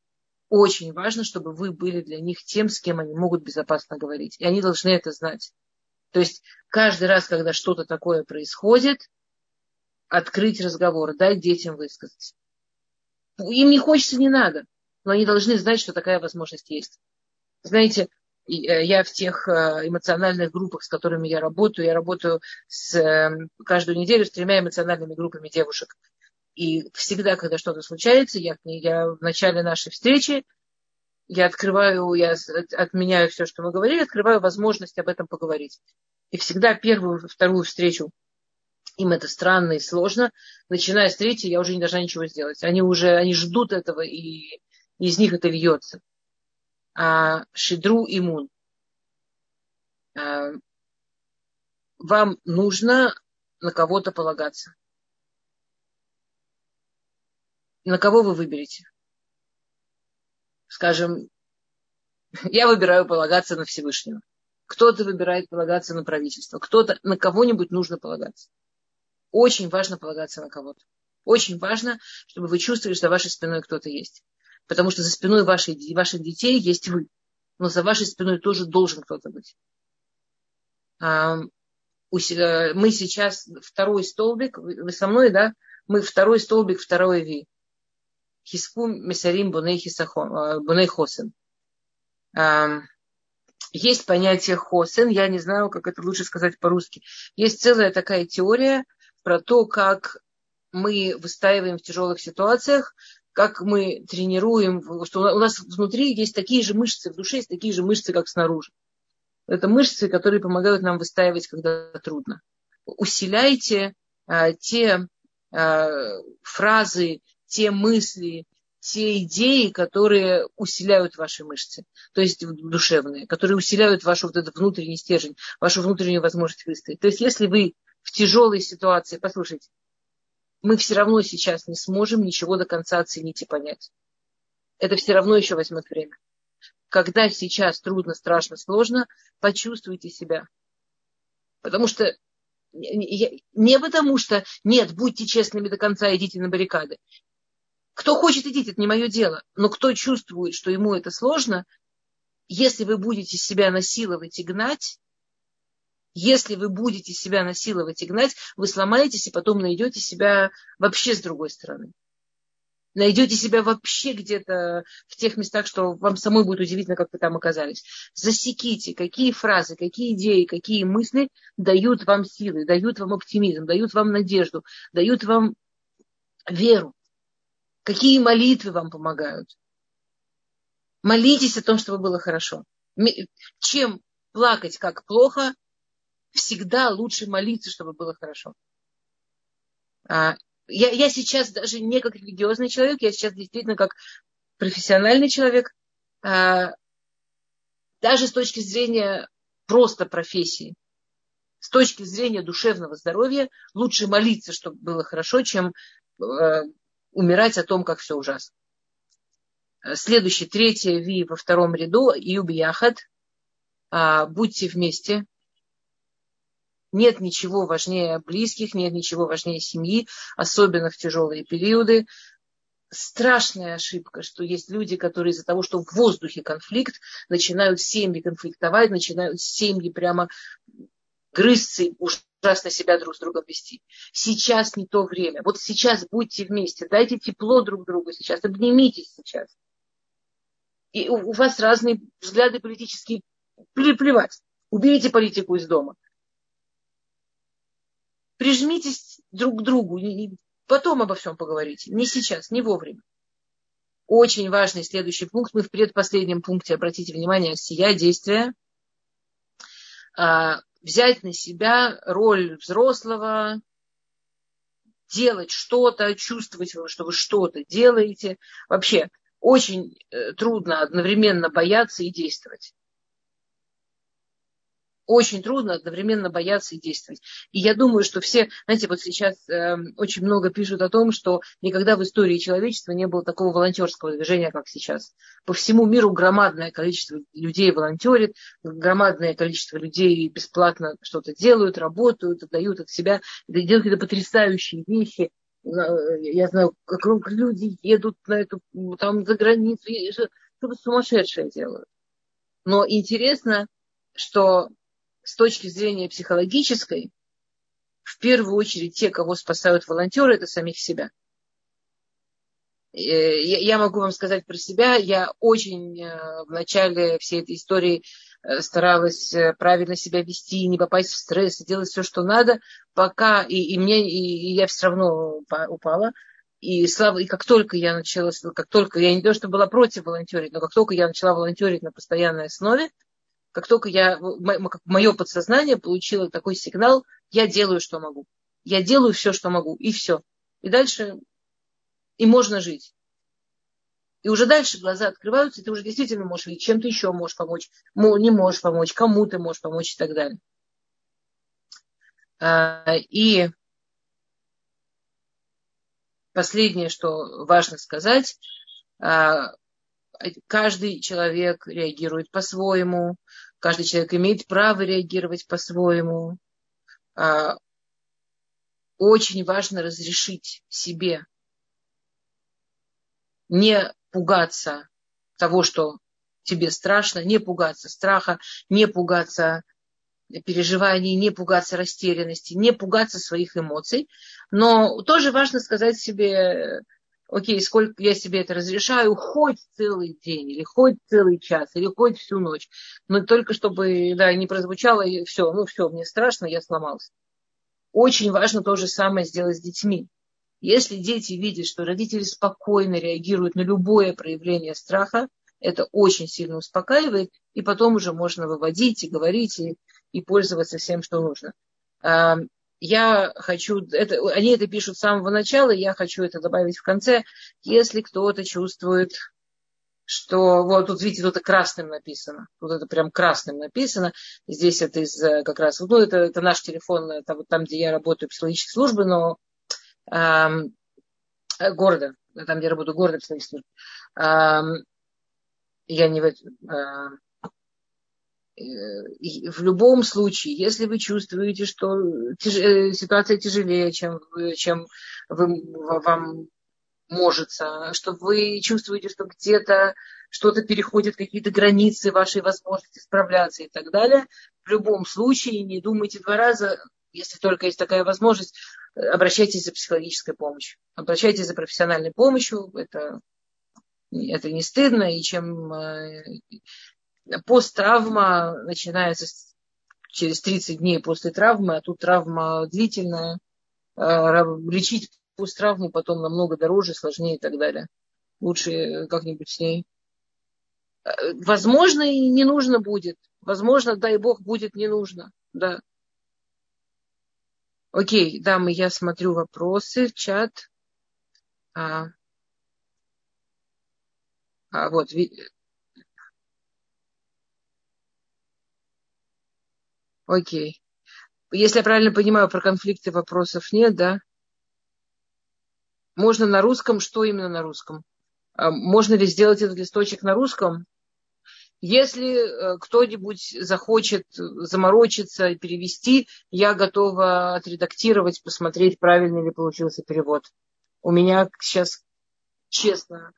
очень важно, чтобы вы были для них тем, с кем они могут безопасно говорить. И они должны это знать. То есть каждый раз, когда что-то такое происходит, открыть разговор, дать детям высказаться. Им не хочется, не надо, но они должны знать, что такая возможность есть. Знаете, я в тех эмоциональных группах, с которыми я работаю каждую неделю с 3 эмоциональными группами девушек. И всегда, когда что-то случается, я в начале нашей встречи, я отменяю все, что мы говорили, открываю возможность об этом поговорить. И всегда первую, вторую встречу им это странно и сложно. Начиная с 3, я уже не должна ничего сделать. Они ждут этого, и из них это льется. Шидру имун. Вам нужно на кого-то полагаться. На кого вы выберете? Скажем, я выбираю полагаться на Всевышнего. Кто-то выбирает полагаться на правительство. Кто-то на кого-нибудь нужно полагаться. Очень важно полагаться на кого-то. Очень важно, чтобы вы чувствовали, что за вашей спиной кто-то есть. Потому что за спиной ваших детей есть вы. Но за вашей спиной тоже должен кто-то быть. Мы сейчас второй столбик. Вы со мной, да? Мы второй столбик, второй ви. Хискум Мешарим Буней Хосен. Есть понятие хосен. Я не знаю, как это лучше сказать по-русски. Есть целая такая теория про то, как мы выстаиваем в тяжелых ситуациях, как мы тренируем, что у нас внутри есть такие же мышцы, в душе есть такие же мышцы, как снаружи. Это мышцы, которые помогают нам выстаивать, когда трудно. Усиляйте те фразы, те мысли, те идеи, которые усиляют ваши мышцы, то есть душевные, которые усиляют ваш вот этот внутренний стержень, вашу внутреннюю возможность выстоять. То есть если вы в тяжелой ситуации, послушайте, мы все равно сейчас не сможем ничего до конца оценить и понять. Это все равно еще возьмет время. Когда сейчас трудно, страшно, сложно, почувствуйте себя. Потому что, не потому что, нет, будьте честными до конца, идите на баррикады. Кто хочет, идите, это не мое дело. Но кто чувствует, что ему это сложно, если вы будете себя насиловать и гнать, вы сломаетесь и потом найдете себя вообще с другой стороны. Найдете себя вообще где-то в тех местах, что вам самой будет удивительно, как вы там оказались. Засеките, какие фразы, какие идеи, какие мысли дают вам силы, дают вам оптимизм, дают вам надежду, дают вам веру. Какие молитвы вам помогают. Молитесь о том, чтобы было хорошо. Чем плакать, как плохо, всегда лучше молиться, чтобы было хорошо. Я сейчас даже не как религиозный человек, я сейчас действительно как профессиональный человек. Даже с точки зрения просто профессии, с точки зрения душевного здоровья, лучше молиться, чтобы было хорошо, чем умирать о том, как все ужасно. Следующий, 3 ви во 2 ряду, юбияхат. будьте вместе. Нет ничего важнее близких, нет ничего важнее семьи, особенно в тяжелые периоды. Страшная ошибка, что есть люди, которые из-за того, что в воздухе конфликт, начинают семьи конфликтовать, начинают семьи прямо грызться и ужасно себя друг с другом вести. Сейчас не то время. Вот сейчас будьте вместе, дайте тепло друг другу сейчас, обнимитесь сейчас. И у вас разные взгляды политические. Плевать. Уберите политику из дома. Прижмитесь друг к другу. Потом обо всем поговорите. Не сейчас, не вовремя. Очень важный следующий пункт. Мы в предпоследнем пункте, обратите внимание, сия действия. Взять на себя роль взрослого, делать что-то, чувствовать, что вы что-то делаете. Вообще очень трудно одновременно бояться и действовать. Очень трудно одновременно бояться и действовать. И я думаю, что все, знаете, вот сейчас очень много пишут о том, что никогда в истории человечества не было такого волонтерского движения, как сейчас. По всему миру громадное количество людей волонтерит, громадное количество людей бесплатно что-то делают, работают, отдают от себя, делают какие-то потрясающие вещи. Я знаю, как люди едут на эту, там, за границу, что-то сумасшедшее делают. Но интересно, что с точки зрения психологической, в первую очередь те, кого спасают волонтеры, это самих себя. Я могу вам сказать про себя, я очень в начале всей этой истории старалась правильно себя вести, не попасть в стресс, делать все, что надо, пока и я все равно упала. И как только я начала, я не то, что была против волонтерить, но как только я начала волонтерить на постоянной основе, как только мое подсознание получило такой сигнал, я делаю, что могу. Я делаю все, что могу, и все. И дальше, и можно жить. И уже дальше глаза открываются, и ты уже действительно можешь видеть, чем ты еще можешь помочь, не можешь помочь, кому ты можешь помочь и так далее. И последнее, что важно сказать, каждый человек реагирует по-своему, каждый человек имеет право реагировать по-своему. Очень важно разрешить себе не пугаться того, что тебе страшно, не пугаться страха, не пугаться переживаний, не пугаться растерянности, не пугаться своих эмоций. Но тоже важно сказать себе: окей, сколько я себе это разрешаю, хоть целый день, или хоть целый час, или хоть всю ночь. Но только чтобы, да, не прозвучало, все, мне страшно, я сломался. Очень важно то же самое сделать с детьми. Если дети видят, что родители спокойно реагируют на любое проявление страха, это очень сильно успокаивает, и потом уже можно выводить и говорить, и пользоваться всем, что нужно. Я хочу, они это пишут с самого начала, я хочу это добавить в конце. Если кто-то чувствует, что... Вот тут, видите, тут это красным написано. Тут это прям красным написано. Здесь это из как раз... Ну, это наш телефон, это вот там, где я работаю, психологические службы, но города. Там, где я работаю, города психологические службы. Я не в этом... В любом случае, если вы чувствуете, что ситуация тяжелее, вам может, что вы чувствуете, что где-то что-то переходит, какие-то границы вашей возможности справляться и так далее, в любом случае не думайте два раза, если только есть такая возможность, обращайтесь за психологической помощью, обращайтесь за профессиональной помощью, это не стыдно, и чем... Посттравма начинается через 30 дней после травмы, а тут травма длительная. Лечить посттравму потом намного дороже, сложнее и так далее. Лучше как-нибудь с ней. Возможно, и не нужно будет. Возможно, дай бог, будет не нужно. Да. Окей, дамы, я смотрю вопросы в чат. Вот, видите. Окей. Если я правильно понимаю, про конфликты вопросов нет, да? Можно на русском? Что именно на русском? Можно ли сделать этот листочек на русском? Если кто-нибудь захочет заморочиться и перевести, я готова отредактировать, посмотреть, правильно ли получился перевод. У меня сейчас, честно,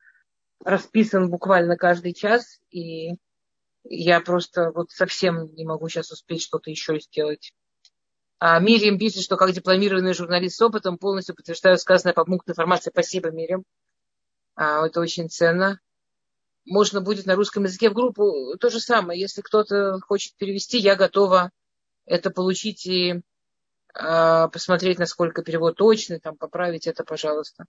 расписан буквально каждый час, и я просто вот совсем не могу сейчас успеть что-то еще сделать. А Мирим пишет, что как дипломированный журналист с опытом полностью подтверждаю сказанное по пункту информации. Спасибо, Мирим. Это очень ценно. Можно будет на русском языке в группу. То же самое. Если кто-то хочет перевести, я готова это получить и посмотреть, насколько перевод точный, там, поправить это, пожалуйста.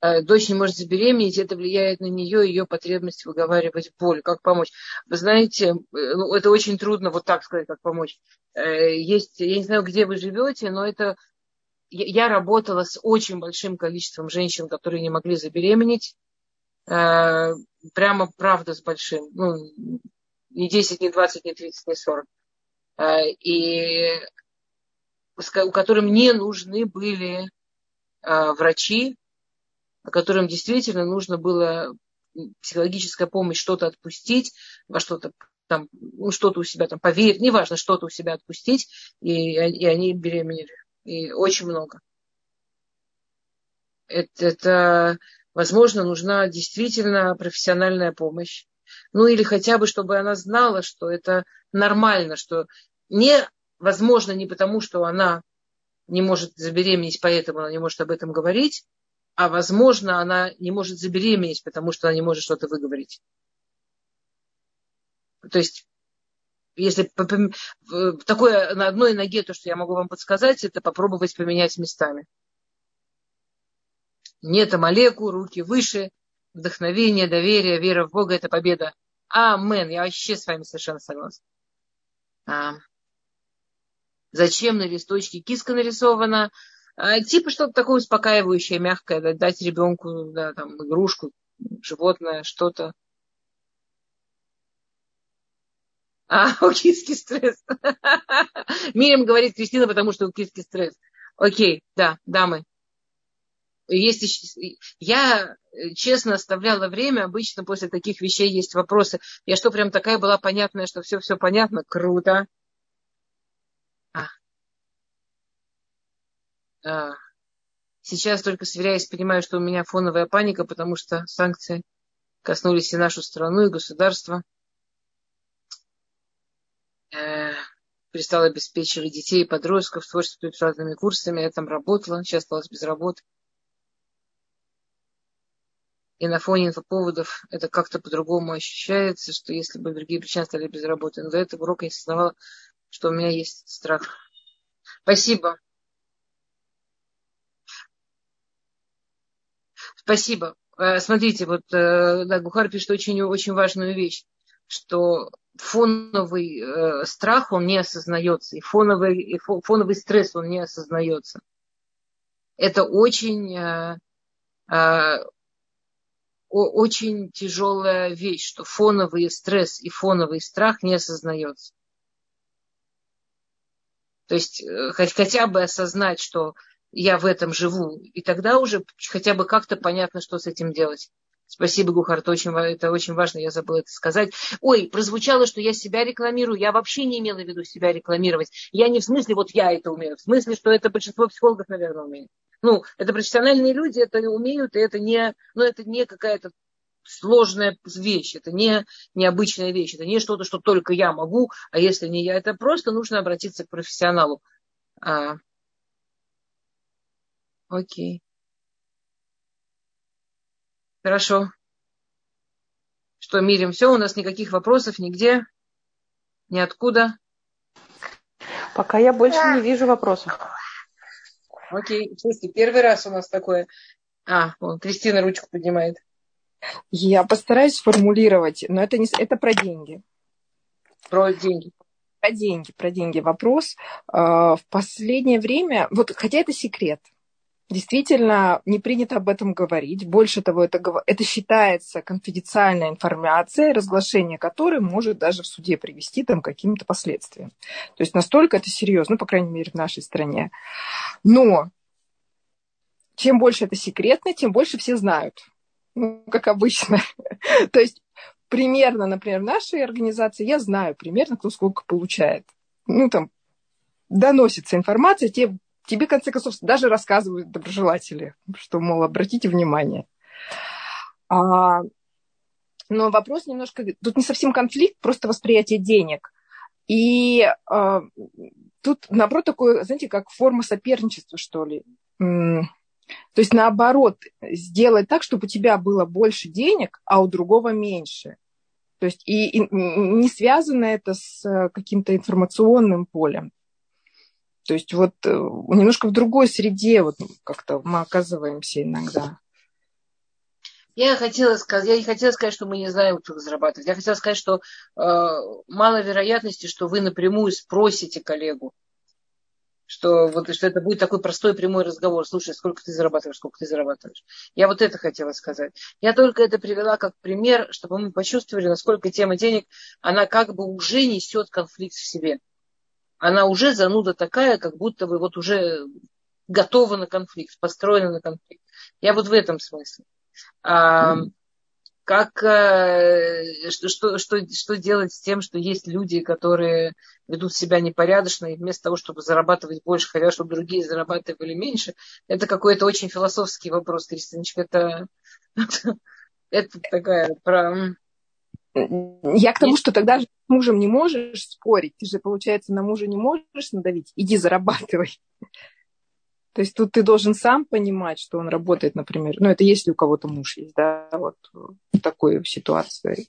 Дочь не может забеременеть, это влияет на нее, ее потребность выговаривать боль. Как помочь? Вы знаете, это очень трудно вот так сказать, как помочь. Есть, я не знаю, где вы живете, но это... Я работала с очень большим количеством женщин, которые не могли забеременеть. Прямо, правда, с большим. Ну, не 10, не 20, не 30, не 40. И которым не нужны были врачи, которым действительно нужно было психологическая помощь, что-то отпустить, во что-то там, ну, что-то у себя там поверить, неважно, что-то у себя отпустить, и они беременели. И очень много. Это, возможно, нужна действительно профессиональная помощь. Ну, или хотя бы, чтобы она знала, что это нормально, что невозможно не потому, что она не может забеременеть, поэтому она не может об этом говорить, а, возможно, она не может забеременеть, потому что она не может что-то выговорить. То есть, если такое на одной ноге, то, что я могу вам подсказать, это попробовать поменять местами. Не тамалеку, руки выше, вдохновение, доверие, вера в Бога – это победа. Амен. Я вообще с вами совершенно согласна. Зачем на листочке киска нарисована? Типа что-то такое успокаивающее, мягкое, дать ребенку, да, там, игрушку, животное, что-то. У киски стресс. Мирим говорит Кристина, потому что у киски стресс. Окей, да, дамы. Есть, я, честно, оставляла время. Обычно после таких вещей есть вопросы. Я что, прям такая была понятная, что все понятно? Круто. Сейчас только сверяясь, понимаю, что у меня фоновая паника, потому что санкции коснулись и нашу страну, и государство. Перестала обеспечивать детей и подростков творческими разными курсами. Я там работала, сейчас осталась без работы. И на фоне инфоповодов это как-то по-другому ощущается, что если бы другие причины стали без работы. Но до этого урока я не осознавала, что у меня есть страх. Спасибо. Спасибо. Смотрите, вот да, Гухар пишет очень важную вещь, что фоновый страх, он не осознается, и фоновый стресс, он не осознается. Это очень тяжелая вещь, что фоновый стресс и фоновый страх не осознается. То есть хотя бы осознать, что я в этом живу, и тогда уже хотя бы как-то понятно, что с этим делать. Спасибо, Гухар, это очень важно, я забыла это сказать. Ой, прозвучало, что я себя рекламирую, я вообще не имела в виду себя рекламировать. Я не в смысле, вот я это умею, в смысле, что это большинство психологов, наверное, умеет. Ну, это профессиональные люди, это умеют, и это не какая-то сложная вещь, это не необычная вещь, это не что-то, что только я могу, а если не я, это просто нужно обратиться к профессионалу. Окей. Хорошо. Что, Мирим, все, у нас никаких вопросов нигде, ниоткуда. Пока я больше не вижу вопросов. Окей. Слушайте, первый раз у нас такое. Вон, Кристина ручку поднимает. Я постараюсь сформулировать, но это про деньги. Про деньги. Про деньги. Вопрос. В последнее время, вот, хотя это секрет, действительно, не принято об этом говорить. Больше того, это считается конфиденциальной информацией, разглашение которой может даже в суде привести там, к каким-то последствиям. То есть настолько это серьезно, ну, по крайней мере, в нашей стране. Но чем больше это секретно, тем больше все знают. Ну, как обычно. То есть примерно, например, в нашей организации я знаю примерно, кто сколько получает. Ну, там, доносится информация, тебе, в конце концов, даже рассказывают доброжелатели, что, мол, обратите внимание. Но вопрос немножко... Тут не совсем конфликт, просто восприятие денег. И тут, наоборот, такое, знаете, как форма соперничества, что ли. То есть, наоборот, сделать так, чтобы у тебя было больше денег, а у другого меньше. То есть, и не связано это с каким-то информационным полем. То есть, вот немножко в другой среде вот как-то мы оказываемся иногда. Я не хотела сказать, что мы не знаем, как зарабатывать. Я хотела сказать, что мало вероятности, что вы напрямую спросите коллегу, что это будет такой простой прямой разговор. Слушай, сколько ты зарабатываешь. Я вот это хотела сказать. Я только это привела как пример, чтобы мы почувствовали, насколько тема денег, она как бы уже несет конфликт в себе. Она уже зануда такая, как будто бы вот уже готова на конфликт, построена на конфликт. Я вот в этом смысле. Что делать с тем, что есть люди, которые ведут себя непорядочно, и вместо того, чтобы зарабатывать больше, хотят, чтобы другие зарабатывали меньше, это какой-то очень философский вопрос, Кристиночка. Это такая про... Я к тому, что тогда же с мужем не можешь спорить. Ты же, получается, на мужа не можешь надавить. Иди зарабатывай. То есть тут ты должен сам понимать, что он работает, например. Ну, это если у кого-то муж есть, да, вот в такой ситуации.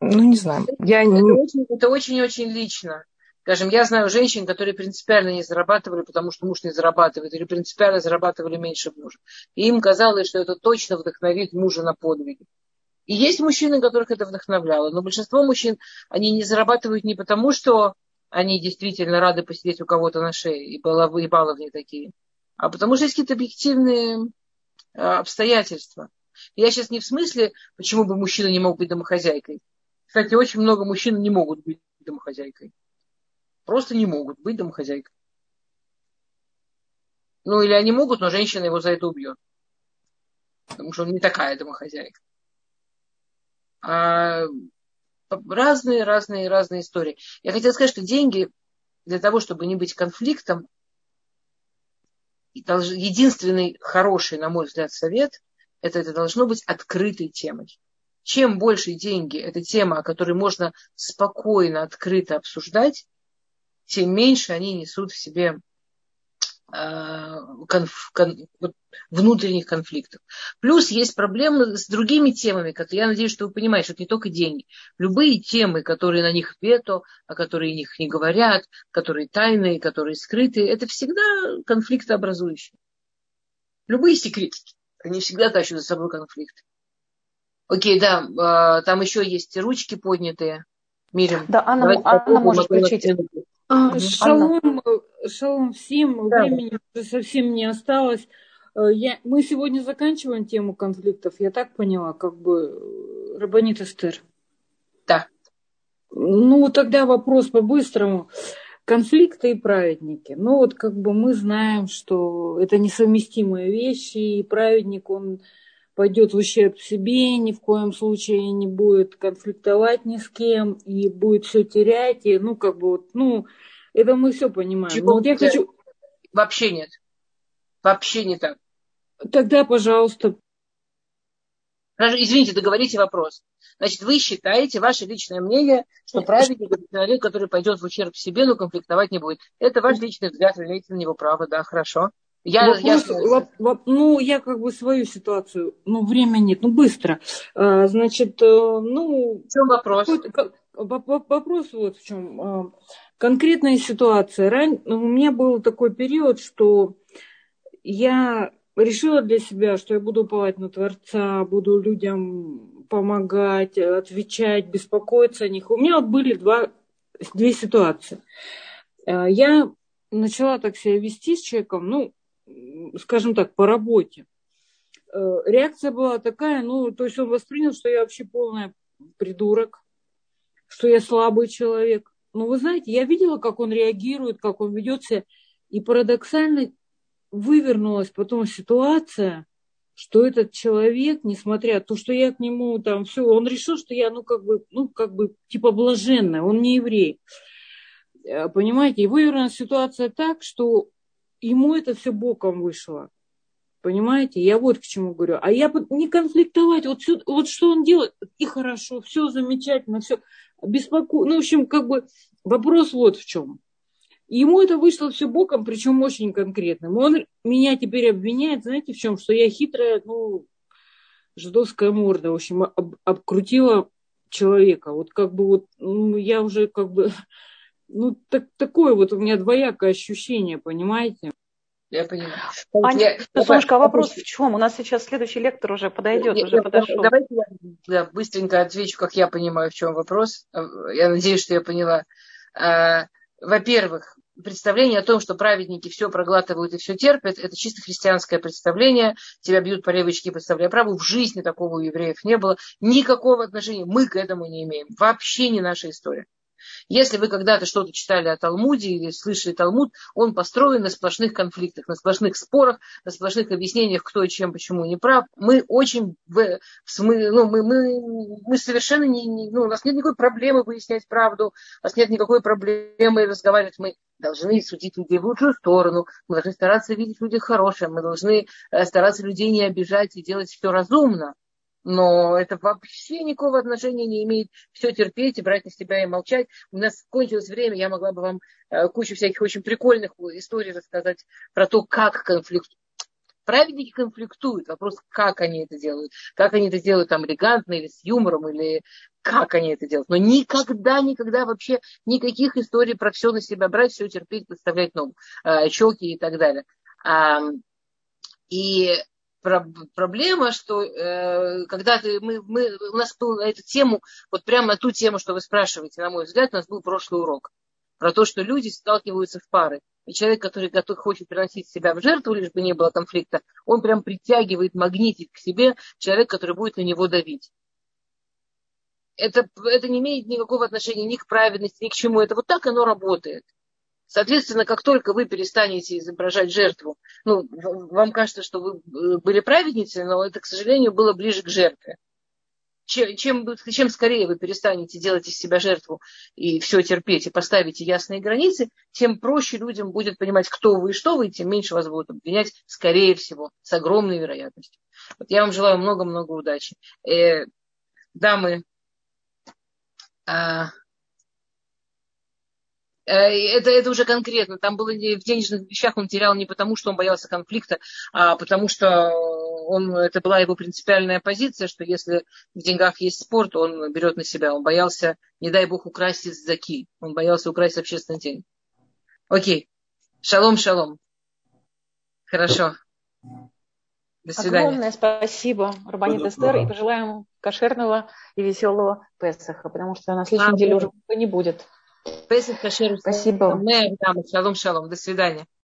Ну, не знаю. Это очень-очень лично. Скажем, я знаю женщин, которые принципиально не зарабатывали, потому что муж не зарабатывает, или принципиально зарабатывали меньше мужа. И им казалось, что это точно вдохновит мужа на подвиги. И есть мужчины, которых это вдохновляло, но большинство мужчин, они не зарабатывают не потому, что они действительно рады посидеть у кого-то на шее, и баловни такие, а потому что есть какие-то объективные обстоятельства. Я сейчас не в смысле, почему бы мужчина не мог быть домохозяйкой. Кстати, очень много мужчин не могут быть домохозяйкой. Просто не могут быть домохозяйкой. Ну, или они могут, но женщина его за это убьет. Потому что он не такая домохозяйка. Разные истории. Я хотела сказать, что деньги для того, чтобы не быть конфликтом, единственный хороший, на мой взгляд, совет, это должно быть открытой темой. Чем больше деньги, это тема, о которой можно спокойно, открыто обсуждать, тем меньше они несут в себе внутренних конфликтов. Плюс есть проблемы с другими темами, которые, я надеюсь, что вы понимаете, что это не только деньги. Любые темы, которые на них вето, о которых них не говорят, которые тайные, которые скрытые, это всегда конфликтообразующие. Любые секретики, они всегда тащат за собой конфликт. Окей, да, там еще есть ручки поднятые. Мирим. Да, Анна может включить. Шалом всем, да. Времени уже совсем не осталось. Мы сегодня заканчиваем тему конфликтов, я так поняла, как бы, Рабанит Эстер. Да. Ну, тогда вопрос по-быстрому. Конфликты и праведники. Ну, вот как бы мы знаем, что это несовместимые вещи, и праведник, он пойдет в ущерб себе, ни в коем случае не будет конфликтовать ни с кем, и будет все терять, и, ну, как бы, вот, ну, это мы все понимаем. Чего? Вот я хочу... Вообще нет. Вообще не так. Тогда, пожалуйста. Извините, договорите вопрос. Значит, вы считаете, ваше личное мнение, что праведник – это человек, который пойдет в ущерб себе, но конфликтовать не будет. Это ваш личный взгляд, вы имеете на него право, да, хорошо. Я как бы свою ситуацию, время нет, быстро. В чем вопрос? Вопрос вот в чем. Конкретная ситуация. У меня был такой период, что я решила для себя, что я буду уповать на Творца, буду людям помогать, отвечать, беспокоиться о них. У меня вот были две ситуации. Я начала так себя вести с человеком, скажем так, по работе. Реакция была такая, то есть он воспринял, что я вообще полная придурок, что я слабый человек. Но вы знаете, я видела, как он реагирует, как он ведет себя. И парадоксально вывернулась потом ситуация, что этот человек, несмотря на то, что я к нему там все, он решил, что я, ну, как бы, типа блаженная, он не еврей. Понимаете, и вывернулась ситуация так, что ему это все боком вышло. Понимаете, я вот к чему говорю. А я не конфликтовать, вот что он делает, и хорошо, все замечательно, все беспокойно. Ну, в общем, как бы вопрос вот в чем. Ему это вышло все боком, причем очень конкретным. Он меня теперь обвиняет, знаете, в чем? Что я хитрая, ну, жидовская морда, в общем, обкрутила человека. Вот как бы вот, ну, я уже как бы, ну, такое вот у меня двоякое ощущение, понимаете? Я понимаю. Аня, Солнышко, а вопрос в чем? У нас сейчас следующий лектор уже подойдет, подошел. Давайте я быстренько отвечу, как я понимаю, в чем вопрос. Я надеюсь, что я поняла. Во-первых, представление о том, что праведники все проглатывают и все терпят, это чисто христианское представление. Тебя бьют по левой щеке, подставляя правую. В жизни такого у евреев не было. Никакого отношения мы к этому не имеем. Вообще не наша история. Если вы когда-то что-то читали о Талмуде или слышали Талмуд, он построен на сплошных конфликтах, на сплошных спорах, на сплошных объяснениях, кто и чем, почему не прав. Мы очень, мы совершенно не, ну, у нас нет никакой проблемы выяснять правду, у нас нет никакой проблемы разговаривать. Мы должны судить людей в лучшую сторону, мы должны стараться видеть людей хорошие, мы должны стараться людей не обижать и делать все разумно. Но это вообще никакого отношения не имеет. Все терпеть и брать на себя и молчать. У нас кончилось время, я могла бы вам кучу всяких очень прикольных историй рассказать про то, как конфликтуют. Праведники конфликтуют. Вопрос, как они это делают. Как они это делают там элегантно или с юмором, или как они это делают. Но никогда вообще никаких историй про все на себя брать, все терпеть, подставлять ногу, щеки и так далее. Проблема, что у нас был на эту тему, вот прямо на ту тему, что вы спрашиваете, на мой взгляд, у нас был прошлый урок про то, что люди сталкиваются в пары. И человек, который хочет приносить себя в жертву, лишь бы не было конфликта, он прям притягивает, магнитит к себе человека, который будет на него давить. Это не имеет никакого отношения ни к праведности, ни к чему. Это вот так оно работает. Соответственно, как только вы перестанете изображать жертву, ну, вам кажется, что вы были праведницей, но это, к сожалению, было ближе к жертве. Чем скорее вы перестанете делать из себя жертву и все терпеть, и поставите ясные границы, тем проще людям будет понимать, кто вы и что вы, и тем меньше вас будут обвинять, скорее всего, с огромной вероятностью. Вот я вам желаю много-много удачи. Дамы... Это уже конкретно. Там было в денежных вещах он терял не потому, что он боялся конфликта, а потому что это была его принципиальная позиция, что если в деньгах есть спор, то он берет на себя. Он боялся, не дай бог, украсть из заки. Он боялся украсть общественный день. Окей. Шалом. Хорошо. До свидания. Огромное спасибо, Рабанит Эстер, и пожелаем кошерного и веселого Песаха, потому что на следующей неделе уже не будет. Спасибо. Шалом. До свидания.